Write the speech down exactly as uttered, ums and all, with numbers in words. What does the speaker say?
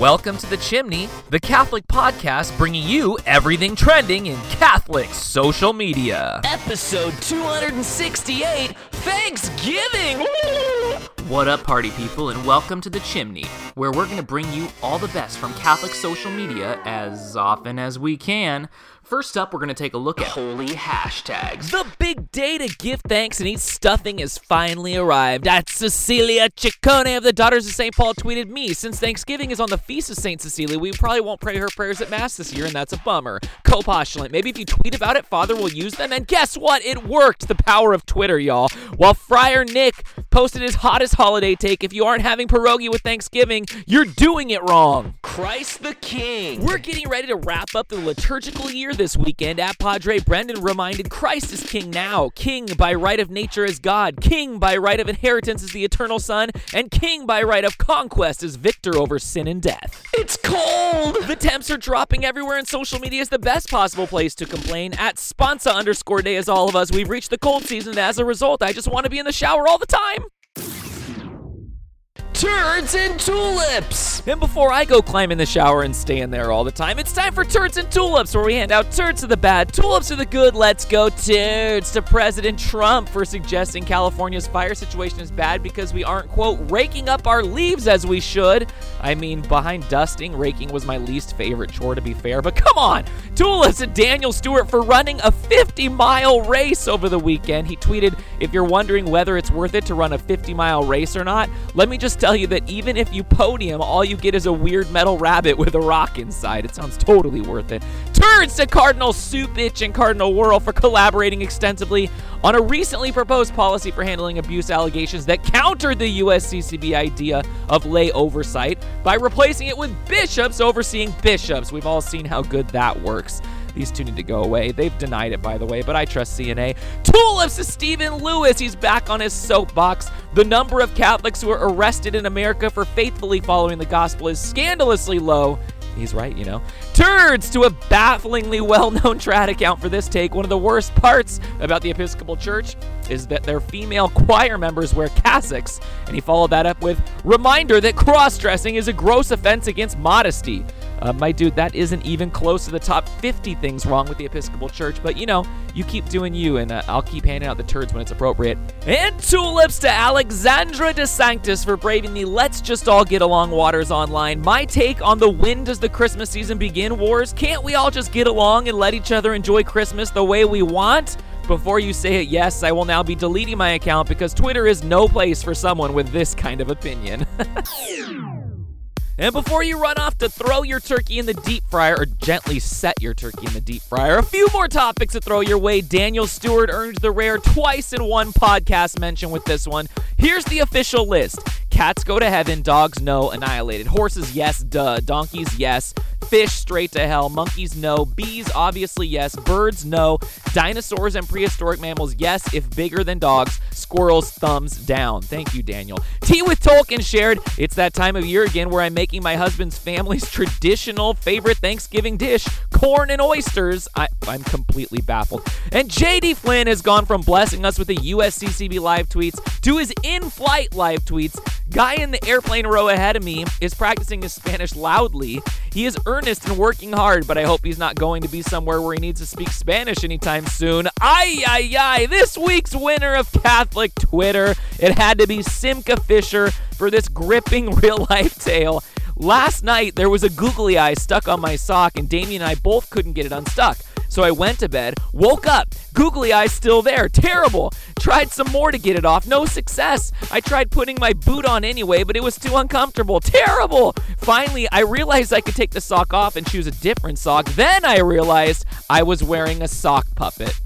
Welcome to The Chimney, the Catholic podcast bringing you everything trending in Catholic social media. Episode two sixty-eight, Thanksgiving! What up, party people, and welcome to The Chimney, where we're going to bring you all the best from Catholic social media as often as we can. First up, we're going to take a look at holy hashtags. The big day to give thanks and eat stuffing has finally arrived. At Cecilia Ciccone of the Daughters of Saint Paul tweeted me, since Thanksgiving is on the feast of Saint Cecilia, we probably won't pray her prayers at Mass this year, and that's a bummer. Co-postulant, maybe if you tweet about it, Father will use them, and guess what? It worked. The power of Twitter, y'all. While Friar Nick posted his hottest holiday take, if you aren't having pierogi with Thanksgiving, you're doing it wrong. Christ the King. We're getting ready to wrap up the liturgical year this weekend. At Padre, Brendan reminded Christ is King now. King by right of nature is God. King by right of inheritance is the eternal Son. And King by right of conquest is victor over sin and death. It's cold! The temps are dropping everywhere, and social media is the best possible place to complain. At Sponsa underscore day is all of us. We've reached the cold season, and as a result, I just want to be in the shower all the time. Turds and Tulips! And before I go climb in the shower and stay in there all the time, it's time for Turds and Tulips, where we hand out turds to the bad, tulips to the good. Let's go turds to President Trump for suggesting California's fire situation is bad because we aren't, quote, raking up our leaves as we should. I mean, behind dusting, raking was my least favorite chore, to be fair, but come on! Tulips and Daniel Stewart for running a fifty-mile race over the weekend. He tweeted, if you're wondering whether it's worth it to run a fifty-mile race or not, let me just tell you that even if you podium, all you get is a weird metal rabbit with a rock inside. It sounds totally worth it. Turns to Cardinal Subitch and Cardinal Whirl for collaborating extensively on a recently proposed policy for handling abuse allegations that countered the U S C C B idea of lay oversight by replacing it with bishops overseeing bishops. We've all seen how good that works. These two need to go away. They've denied it, by the way, but I trust C N A. Tulips to Stephen Lewis. He's back on his soapbox. The number of Catholics who are arrested in America for faithfully following the gospel is scandalously low. He's right, you know. Turds to a bafflingly well-known trad account for this take. One of the worst parts about the Episcopal Church is that their female choir members wear cassocks. And he followed that up with, reminder that cross-dressing is a gross offense against modesty. Uh, my dude, that isn't even close to the top fifty things wrong with the Episcopal Church. But, you know, you keep doing you, and uh, I'll keep handing out the turds when it's appropriate. And tulips to Alexandra DeSanctis for braving the let's just all get along waters online. My take on the when does the Christmas season begin wars. Can't we all just get along and let each other enjoy Christmas the way we want? Before you say it, yes, I will now be deleting my account because Twitter is no place for someone with this kind of opinion. And before you run off to throw your turkey in the deep fryer, or gently set your turkey in the deep fryer, a few more topics to throw your way. Daniel Stewart earned the rare twice-in-one podcast mention with this one. Here's the official list. Cats go to heaven, dogs no, annihilated. Horses, yes, duh. Donkeys, yes. Fish, straight to hell. Monkeys, no. Bees, obviously, yes. Birds, no. Dinosaurs and prehistoric mammals, yes, if bigger than dogs. Squirrels, thumbs down. Thank you, Daniel. Tea with Tolkien shared, it's that time of year again where I'm making my husband's family's traditional favorite Thanksgiving dish, corn and oysters. I, I'm completely baffled. And J D Flynn has gone from blessing us with the U S C C B live tweets to his in-flight live tweets. Guy in the airplane row ahead of me is practicing his Spanish loudly. He is earnest and working hard, but I hope he's not going to be somewhere where he needs to speak Spanish anytime soon. Ay, ay, ay. This week's winner of Catholic Twitter, it had to be Simca Fisher for this gripping real-life tale. Last night, there was a googly eye stuck on my sock, and Damien and I both couldn't get it unstuck. So I went to bed, woke up, googly eyes still there, terrible. Tried some more to get it off, no success. I tried putting my boot on anyway, but it was too uncomfortable, terrible. Finally, I realized I could take the sock off and choose a different sock. Then I realized I was wearing a sock puppet.